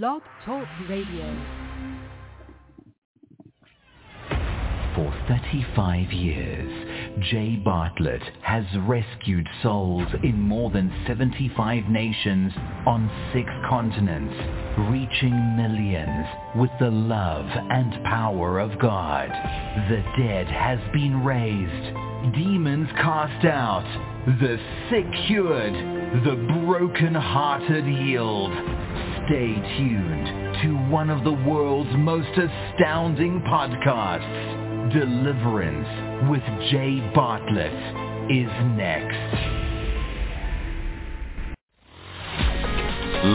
Blog Talk Radio. For 35 years, Jay Bartlett has rescued souls in more than 75 nations on 6 continents, reaching millions with the love and power of God. The dead has been raised, demons cast out, the sick cured, the broken-hearted healed. Stay tuned to one of the world's most astounding podcasts. Deliverance with Jay Bartlett is next.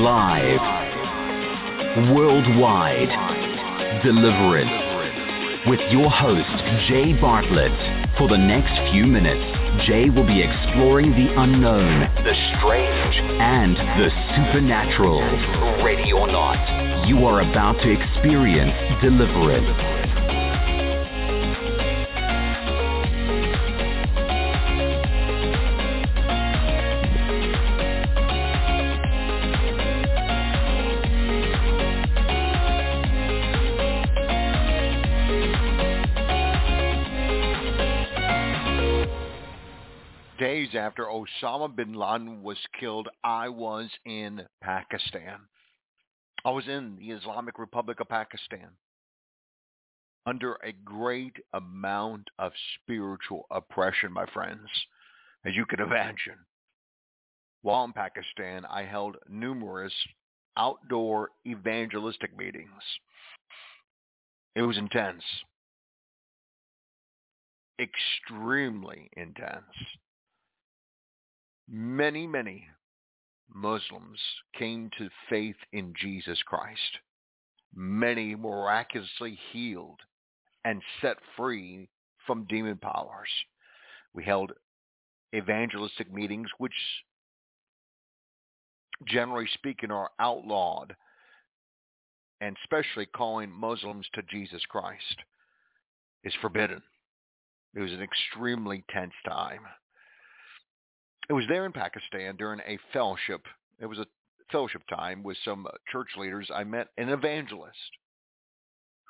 Live, worldwide, Deliverance with your host, Jay Bartlett. For the next few minutes, Jay will be exploring the unknown, the strange, and the supernatural. Ready or not, you are about to experience Deliverance. After Osama bin Laden was killed, I was in Pakistan. I was in the Islamic Republic of Pakistan under a great amount of spiritual oppression, my friends, as you can imagine. While in Pakistan, I held numerous outdoor evangelistic meetings. It was intense. Extremely intense. Many Muslims came to faith in Jesus Christ. Many miraculously healed and set free from demon powers. We held evangelistic meetings, which generally speaking are outlawed, and especially calling Muslims to Jesus Christ is forbidden. It was an extremely tense time. It was there in Pakistan during a fellowship. It was a fellowship time with some church leaders. I met an evangelist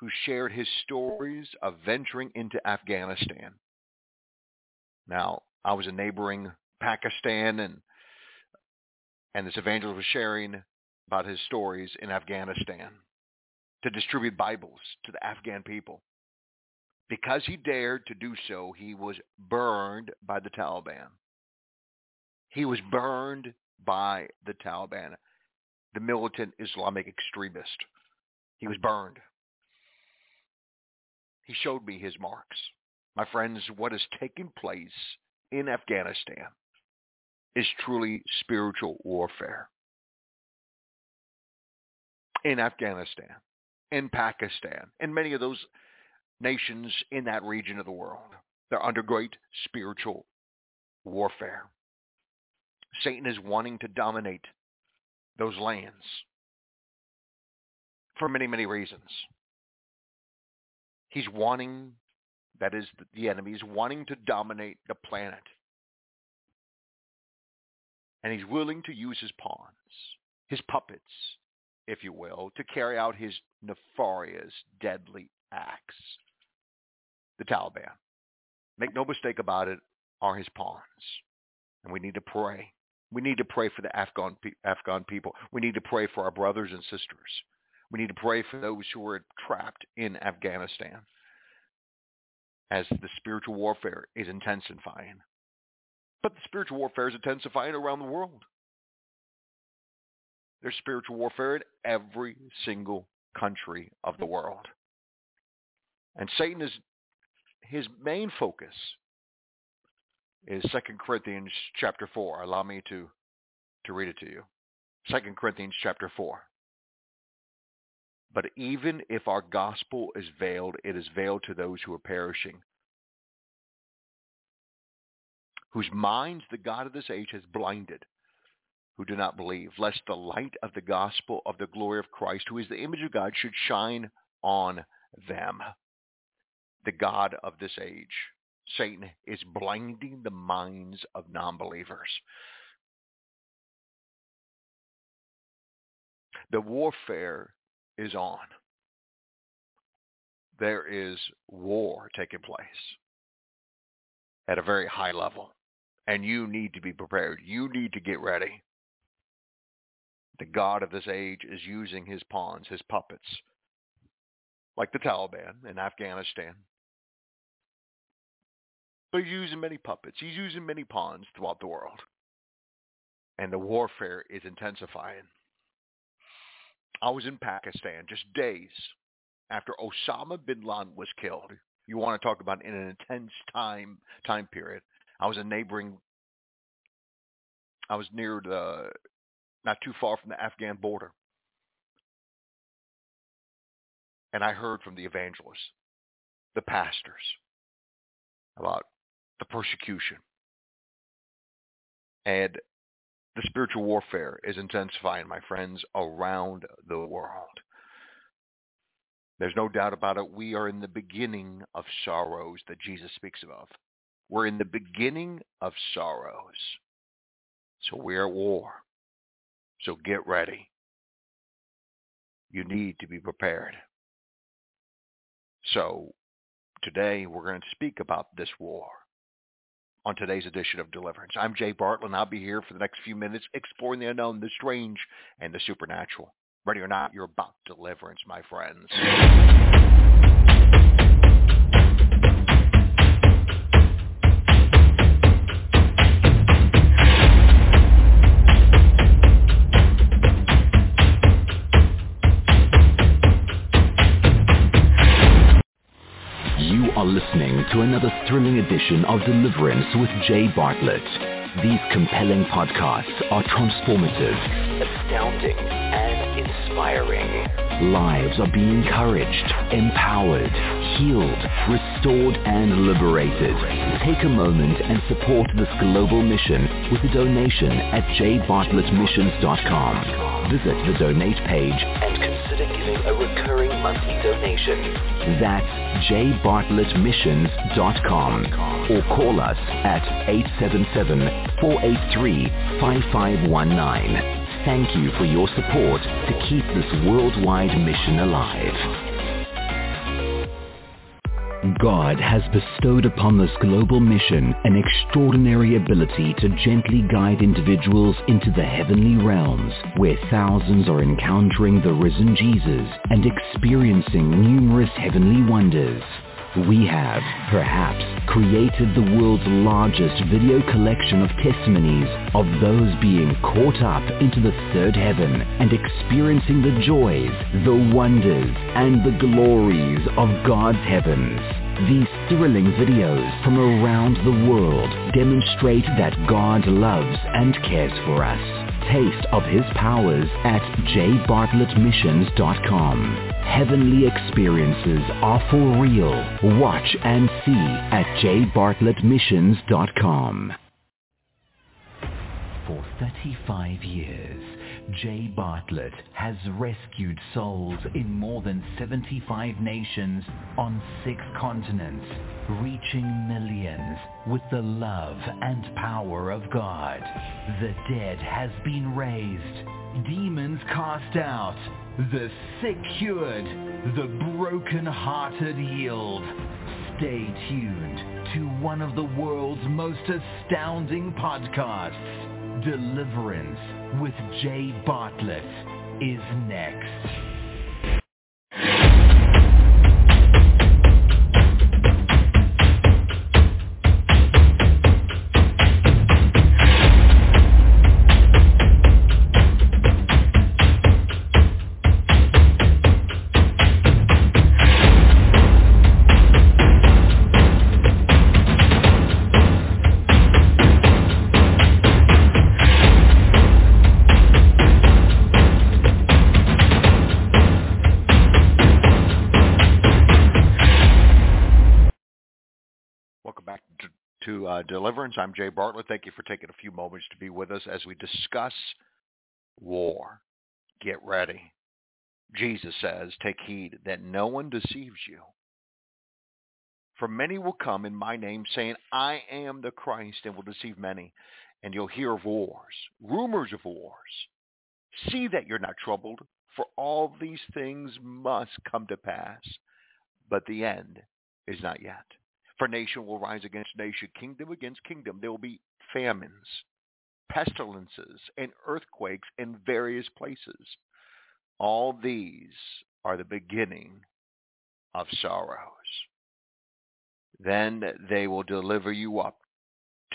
who shared his stories of venturing into Afghanistan. Now, I was in neighboring Pakistan, and this evangelist was sharing about his stories in Afghanistan to distribute Bibles to the Afghan people. Because he dared to do so, he was burned by the Taliban. The militant Islamic extremist. He was burned. He showed me his marks. My friends, what is taking place in Afghanistan is truly spiritual warfare. In Afghanistan, in Pakistan, in many of those nations in that region of the world, they're under great spiritual warfare. Satan is wanting to dominate those lands for many reasons. He's wanting, that is, the enemy is wanting to dominate the planet. And he's willing to use his pawns, his puppets, if you will, to carry out his nefarious, deadly acts. The Taliban, make no mistake about it, are his pawns. And we need to pray. We need to pray for the Afghan people. We need to pray for our brothers and sisters. We need to pray for those who are trapped in Afghanistan, as the spiritual warfare is intensifying. But the spiritual warfare is intensifying around the world. There's spiritual warfare in every single country of the world. And Satan, is his main focus is 2 Corinthians chapter 4. Allow me to read it to you. 2 Corinthians chapter 4. But even if our gospel is veiled, it is veiled to those who are perishing, whose minds the God of this age has blinded, who do not believe, lest the light of the gospel of the glory of Christ, who is the image of God, should shine on them. The God of this age, Satan, is blinding the minds of non-believers. The warfare is on. There is war taking place at a very high level. And you need to be prepared. You need to get ready. The God of this age is using his pawns, his puppets, like the Taliban in Afghanistan. But he's using many puppets. He's using many pawns throughout the world. And the warfare is intensifying. I was in Pakistan just days after Osama bin Laden was killed. You want to talk about in an intense time period. I was near the, not too far from the Afghan border. And I heard from the evangelists, the pastors, about the persecution. And the spiritual warfare is intensifying, my friends, around the world. There's no doubt about it. We are in the beginning of sorrows that Jesus speaks of. We're in the beginning of sorrows. So we're at war. So get ready. You need to be prepared. So today we're going to speak about this war on today's edition of Deliverance. I'm Jay Bartlett, and I'll be here for the next few minutes exploring the unknown, the strange, and the supernatural. Ready or not, you're about deliverance, my friends. Listening to another thrilling edition of Deliverance with Jay Bartlett. These compelling podcasts are transformative, astounding, and inspiring. Lives are being encouraged, empowered, healed, restored, and liberated. Take a moment and support this global mission with a donation at jbartlettmissions.com. Visit the donate page and consider giving a recurring monthly donation. That's jbartlettmissions.com or call us at 877-483-5519. Thank you for your support to keep this worldwide mission alive. God has bestowed upon this global mission an extraordinary ability to gently guide individuals into the heavenly realms where thousands are encountering the risen Jesus and experiencing numerous heavenly wonders. We have, perhaps, created the world's largest video collection of testimonies of those being caught up into the third heaven and experiencing the joys, the wonders, and the glories of God's heavens. These thrilling videos from around the world demonstrate that God loves and cares for us. Taste of His powers at jbartlettmissions.com. Heavenly experiences are for real. Watch and see at jbartlettmissions.com. For 35 years, Jay Bartlett has rescued souls in more than 75 nations on 6 continents, reaching millions with the love and power of God. The dead has been raised, demons cast out, the sick cured, the broken-hearted healed. Stay tuned to one of the world's most astounding podcasts. Deliverance with Jay Bartlett is next. Deliverance. I'm Jay Bartlett. Thank you for taking a few moments to be with us as we discuss war. Get ready. Jesus says, take heed that no one deceives you. For many will come in my name saying, I am the Christ, and will deceive many. And you'll hear of wars, rumors of wars. See that you're not troubled, For all these things must come to pass, but the end is not yet. For nation will rise against nation, kingdom against kingdom. There will be famines, pestilences, and earthquakes in various places. All these are the beginning of sorrows. Then they will deliver you up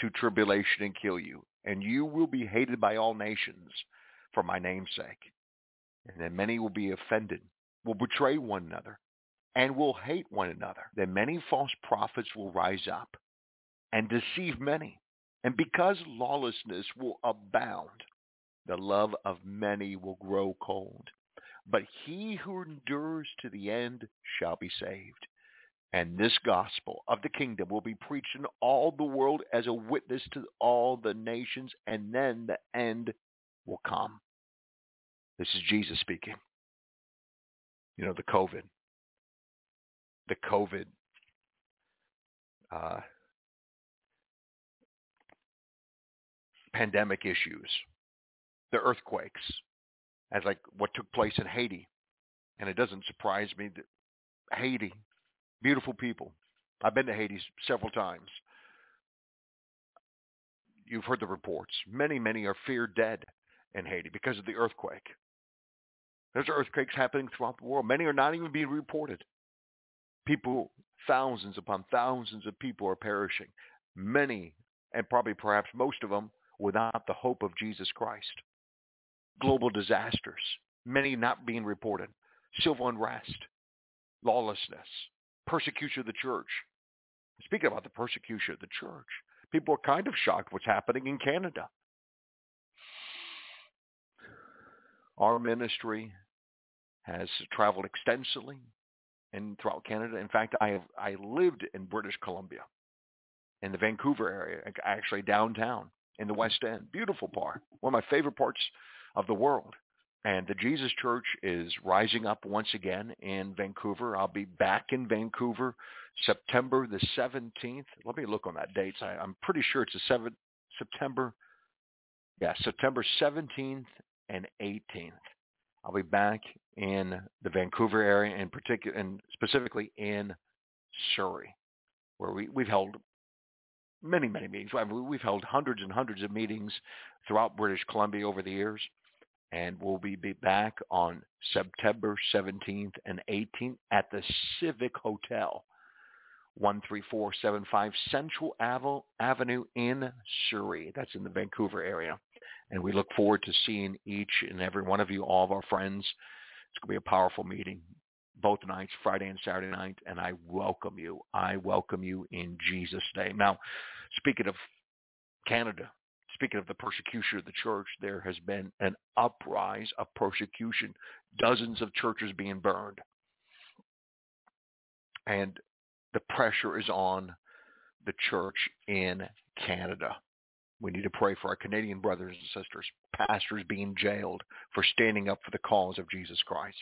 to tribulation and kill you, and you will be hated by all nations for my name's sake. And then many will be offended, will betray one another, and will hate one another. Then many false prophets will rise up and deceive many. And because lawlessness will abound, the love of many will grow cold. But he who endures to the end shall be saved. And this gospel of the kingdom will be preached in all the world as a witness to all the nations, and then the end will come. This is Jesus speaking. You know, the COVID pandemic issues, the earthquakes, as like what took place in Haiti. And it doesn't surprise me that Haiti, beautiful people. I've been to Haiti several times. You've heard the reports. Many are feared dead in Haiti because of the earthquake. There's earthquakes happening throughout the world. Many are not even being reported. People, thousands upon thousands of people are perishing. Many, and probably perhaps most of them, without the hope of Jesus Christ. Global disasters, many not being reported. Civil unrest, lawlessness, persecution of the church. Speaking about the persecution of the church, people are kind of shocked what's happening in Canada. Our ministry has traveled extensively and throughout Canada. In fact, I lived in British Columbia, in the Vancouver area, actually downtown in the West End. Beautiful part, one of my favorite parts of the world. And the Jesus Church is rising up once again in Vancouver. I'll be back in Vancouver September the 17th. Let me look on that date. I'm pretty sure it's the 7th, September. Yeah, September 17th. And 18th. I'll be back in the Vancouver area, in particular, and specifically in Surrey, where we've held many meetings. I mean, we've held hundreds and hundreds of meetings throughout British Columbia over the years, and we'll be back on September 17th and 18th at the Civic Hotel, 13475 Central Avenue in Surrey. That's in the Vancouver area. And we look forward to seeing each and every one of you, all of our friends. It's going to be a powerful meeting, both nights, Friday and Saturday night, and I welcome you. I welcome you in Jesus' name. Now, speaking of Canada, speaking of the persecution of the church, there has been an uprise of persecution, dozens of churches being burned. And the pressure is on the church in Canada. We need to pray for our Canadian brothers and sisters, pastors being jailed for standing up for the cause of Jesus Christ.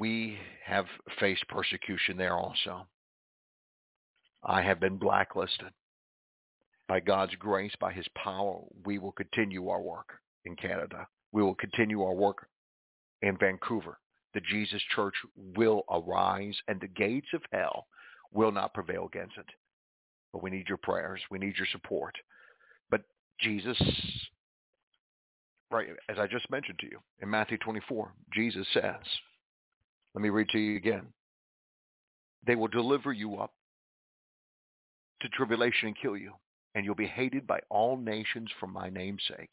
We have faced persecution there also. I have been blacklisted. By God's grace, by his power, we will continue our work in Canada. We will continue our work in Vancouver. The Jesus Church will arise, and the gates of hell will not prevail against it. But we need your prayers. We need your support. But Jesus, right, as I just mentioned to you, in Matthew 24, Jesus says, let me read to you again. They will deliver you up to tribulation and kill you, and you'll be hated by all nations for my name's sake.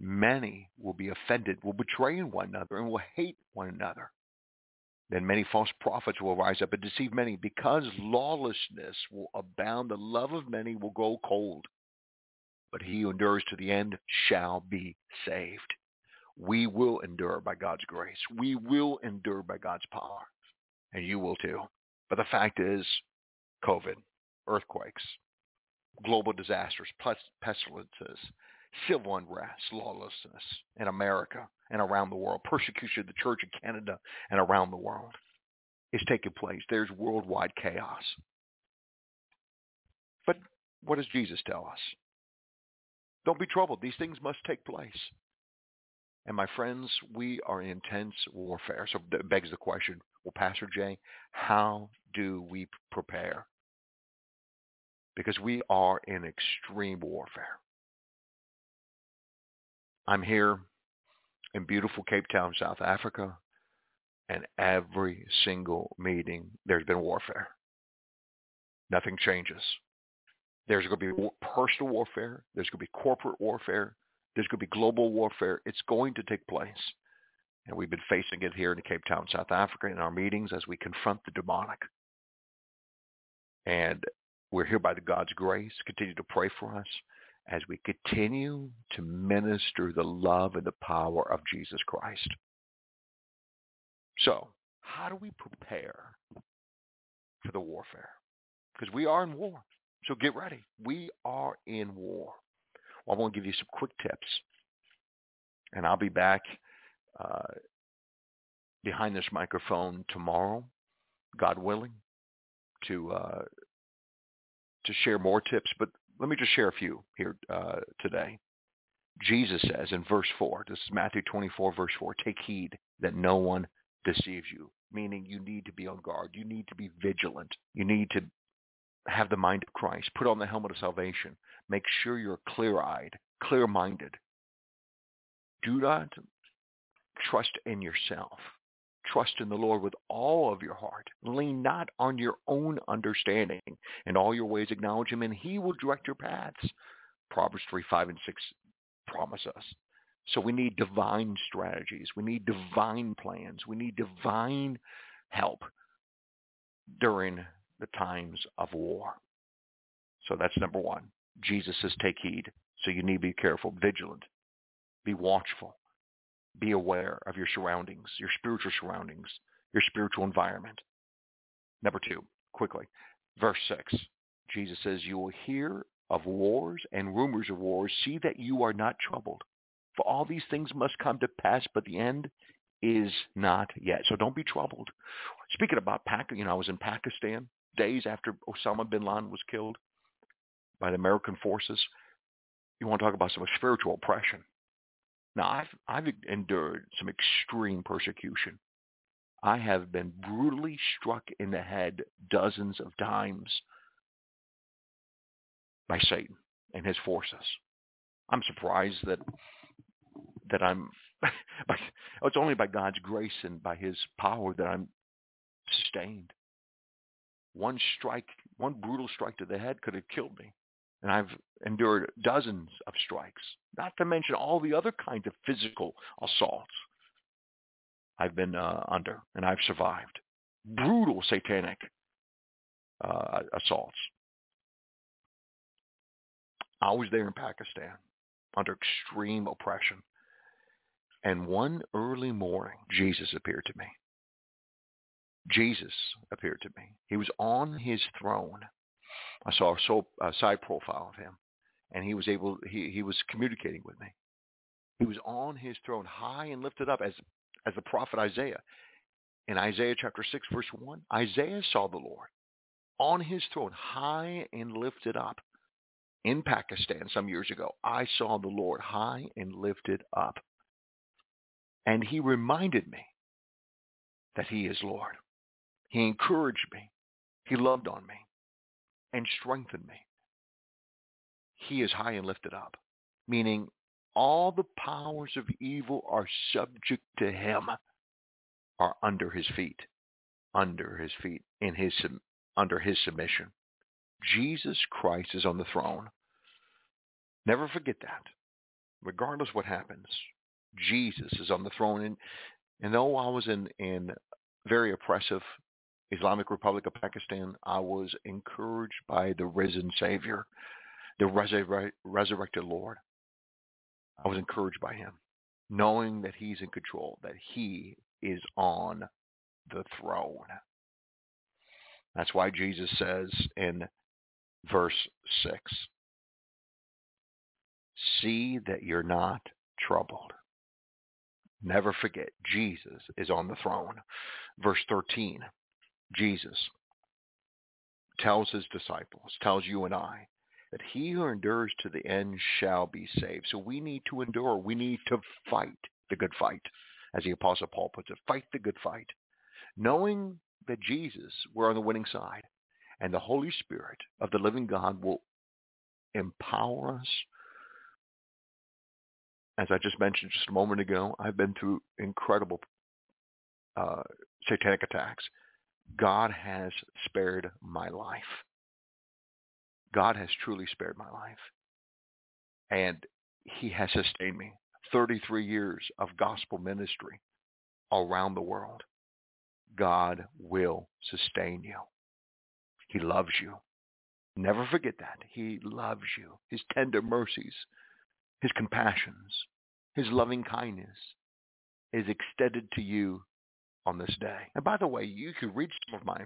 Many will be offended, will betray one another, and will hate one another. Then many false prophets will rise up and deceive many. Because lawlessness will abound, the love of many will grow cold. But he who endures to the end shall be saved. We will endure by God's grace. We will endure by God's power. And you will too. But the fact is, COVID, earthquakes, global disasters, pestilences, civil unrest, lawlessness in America and around the world, persecution of the church in Canada and around the world is taking place. There's worldwide chaos. But what does Jesus tell us? Don't be troubled. These things must take place. And my friends, we are in intense warfare. So that begs the question, well, Pastor Jay, how do we prepare? Because we are in extreme warfare. I'm here in beautiful Cape Town, South Africa, and every single meeting there's been warfare. Nothing changes. There's going to be personal warfare. There's going to be corporate warfare. There's going to be global warfare. It's going to take place. And we've been facing it here in Cape Town, South Africa, in our meetings as we confront the demonic. And we're here by God's grace. Continue to pray for us as we continue to minister the love and the power of Jesus Christ. So, how do we prepare for the warfare? Because we are in war. So get ready. We are in war. Well, I want to give you some quick tips. And I'll be back behind this microphone tomorrow, God willing, to share more tips. But let me just share a few here today. Jesus says in verse 4, this is Matthew 24, verse 4, take heed that no one deceives you, meaning you need to be on guard. You need to be vigilant. You need to have the mind of Christ. Put on the helmet of salvation. Make sure you're clear-eyed, clear-minded. Do not trust in yourself. Trust in the Lord with all of your heart. Lean not on your own understanding. In all your ways acknowledge him, and he will direct your paths. Proverbs 3, 5, and 6 promise us. So we need divine strategies. We need divine plans. We need divine help during the times of war. So that's number one. Jesus says take heed. So you need to be careful, vigilant, be watchful, be aware of your surroundings, your spiritual surroundings, your spiritual environment. Number two, quickly, verse 6. Jesus says you will hear of wars and rumors of wars. See that you are not troubled. For all these things must come to pass, but the end is not yet. So don't be troubled. Speaking about Pakistan, I was in Pakistan days after Osama bin Laden was killed by the American forces. You want to talk about some spiritual oppression. Now, I've endured some extreme persecution. I have been brutally struck in the head dozens of times by Satan and his forces. I'm surprised that I'm, it's only by God's grace and by his power that I'm sustained. One brutal strike to the head could have killed me. And I've endured dozens of strikes, not to mention all the other kinds of physical assaults I've been under, and I've survived. Brutal satanic assaults. I was there in Pakistan under extreme oppression. And one early morning, Jesus appeared to me. He was on his throne. I saw a side profile of him, and he was able. He was communicating with me. He was on his throne, high and lifted up, as the prophet Isaiah. In Isaiah chapter 6, verse 1, Isaiah saw the Lord on his throne, high and lifted up. In Pakistan some years ago, I saw the Lord high and lifted up. And he reminded me that he is Lord. He encouraged me. He loved on me and strengthened me. He is high and lifted up, meaning all the powers of evil are subject to him, are under his feet, under his submission. Jesus Christ is on the throne. Never forget that. Regardless what happens, Jesus is on the throne. And though I was in very oppressive Islamic Republic of Pakistan, I was encouraged by the risen Savior, the resurrected Lord. I was encouraged by him, knowing that he's in control, that he is on the throne. That's why Jesus says in verse 6, see that you're not troubled. Never forget, Jesus is on the throne. Verse 13, Jesus tells his disciples, tells you and I, that he who endures to the end shall be saved. So we need to endure. We need to fight. the good fight, as the Apostle Paul puts it. Fight the good fight, knowing that Jesus, we're on the winning side, and the Holy Spirit of the living God will empower us. As I just mentioned just a moment ago, I've been through incredible satanic attacks. God has spared my life. God has truly spared my life. And he has sustained me. 33 years of gospel ministry around the world. God will sustain you. He loves you. Never forget that. He loves you. His tender mercies, his compassions, his loving kindness is extended to you on this day. And by the way, you could read some of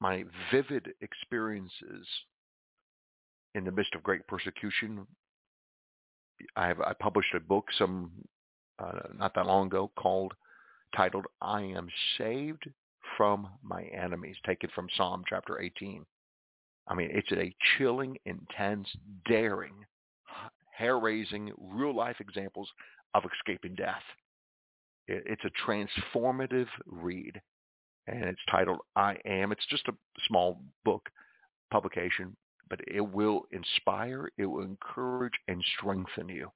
my vivid experiences in the midst of great persecution. I published a book not that long ago titled "I Am Saved from My Enemies," taken from Psalm chapter 18. I mean, it's a chilling, intense, daring, hair-raising, real-life examples of escaping death. It's a transformative read, and it's titled "I Am." It's just a small book publication, but it will inspire, it will encourage, and strengthen you.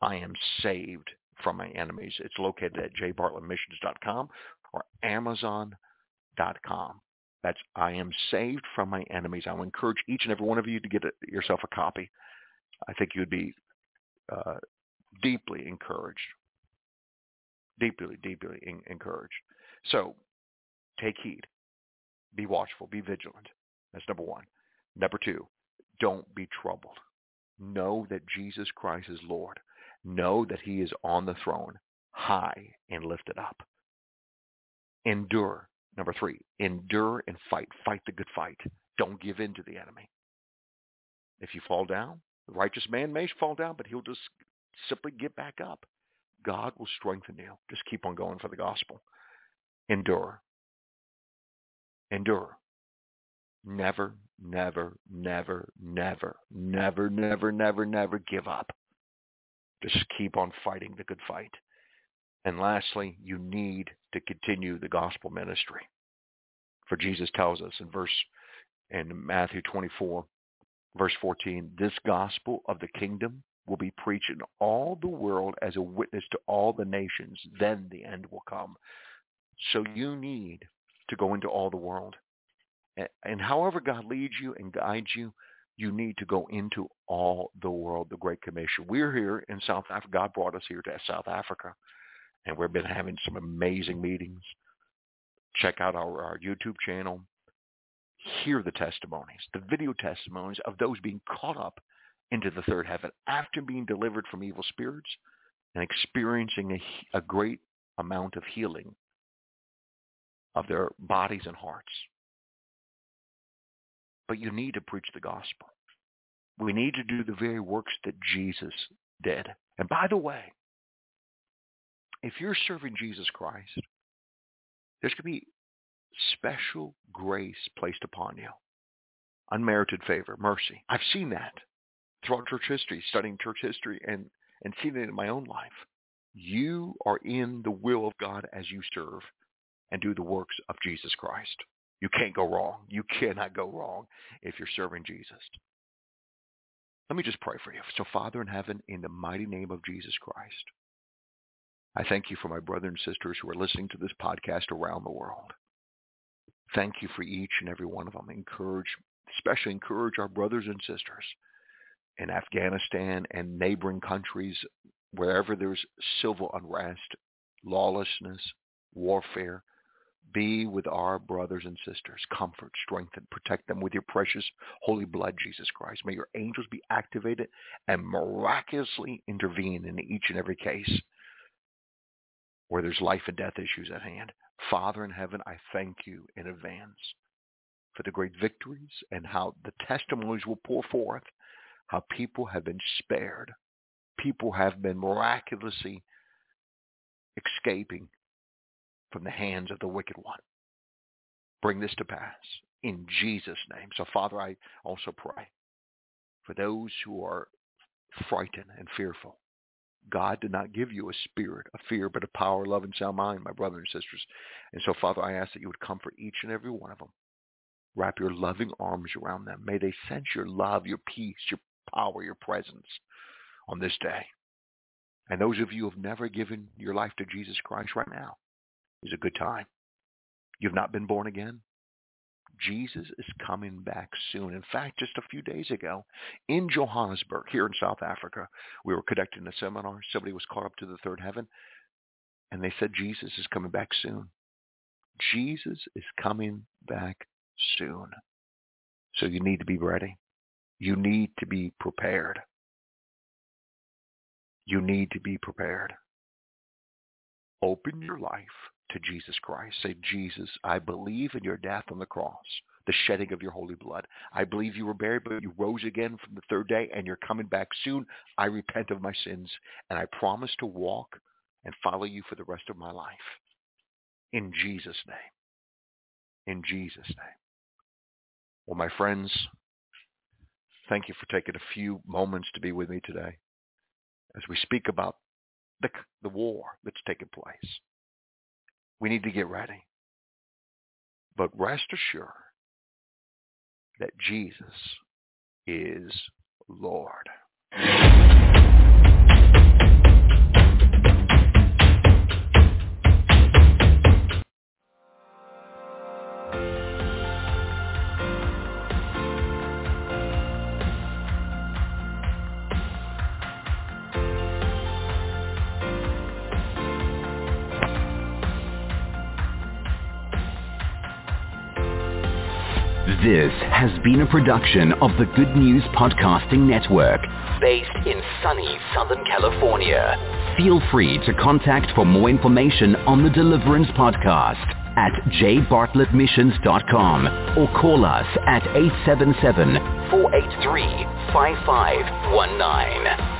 I am saved from my enemies. It's located at jbartlettmissions.com or amazon.com. That's I Am Saved from My Enemies. I will encourage each and every one of you to get yourself a copy. I think you'd be deeply encouraged. Deeply, deeply encouraged. So take heed. Be watchful. Be vigilant. That's number one. Number two, don't be troubled. Know that Jesus Christ is Lord. Know that he is on the throne, high and lifted up. Endure. Number three, endure and fight. Fight the good fight. Don't give in to the enemy. If you fall down, the righteous man may fall down, but he'll just simply get back up. God will strengthen you. Just keep on going for the gospel. Endure. Endure. Never, never, never, never, never, never, never, never give up. Just keep on fighting the good fight. And lastly, you need to continue the gospel ministry. For Jesus tells us in Matthew 24, verse 14, this gospel of the kingdom will be preached in all the world as a witness to all the nations. Then the end will come. So you need to go into all the world. And however God leads you and guides you, you need to go into all the world, the Great Commission. We're here in South Africa. God brought us here to South Africa, and we've been having some amazing meetings. Check out our YouTube channel. Hear the testimonies, the video testimonies of those being caught up into the third heaven after being delivered from evil spirits and experiencing a great amount of healing of their bodies and hearts. But you need to preach the gospel. We need to do the very works that Jesus did. And by the way, if you're serving Jesus Christ, there's going to be special grace placed upon you. Unmerited favor, mercy. I've seen that throughout church history, studying church history and seen it in my own life. You are in the will of God as you serve and do the works of Jesus Christ. You can't go wrong. You cannot go wrong if you're serving Jesus. Let me just pray for you. So, Father in heaven, in the mighty name of Jesus Christ, I thank you for my brothers and sisters who are listening to this podcast around the world. Thank you for each and every one of them. Especially encourage our brothers and sisters in Afghanistan and neighboring countries, wherever there's civil unrest, lawlessness, warfare. Be with our brothers and sisters. Comfort, strengthen, protect them with your precious holy blood, Jesus Christ. May your angels be activated and miraculously intervene in each and every case where there's life and death issues at hand. Father in heaven, I thank you in advance for the great victories and how the testimonies will pour forth, how people have been spared. People have been miraculously escaping from the hands of the wicked one. Bring this to pass in Jesus' name. So, Father, I also pray for those who are frightened and fearful, God did not give you a spirit of fear, but of power, love, and sound mind, my brothers and sisters. And so, Father, I ask that you would comfort each and every one of them. Wrap your loving arms around them. May they sense your love, your peace, your power, your presence on this day. And those of you who have never given your life to Jesus Christ, right now is a good time. You've not been born again. Jesus is coming back soon. In fact, just a few days ago in Johannesburg, here in South Africa, we were conducting a seminar. Somebody was caught up to the third heaven, and they said, Jesus is coming back soon. Jesus is coming back soon. So you need to be ready. You need to be prepared. You need to be prepared. Open your life to Jesus Christ. Say, Jesus, I believe in your death on the cross, the shedding of your holy blood. I believe you were buried, but you rose again from the third day, and you're coming back soon. I repent of my sins, and I promise to walk and follow you for the rest of my life. In Jesus' name. In Jesus' name. Well, my friends, thank you for taking a few moments to be with me today as we speak about the war that's taking place. We need to get ready. But rest assured that Jesus is Lord. This has been a production of the Good News Podcasting Network, based in sunny Southern California. Feel free to contact for more information on the Deliverance Podcast at jbartlettmissions.com or call us at 877-483-5519.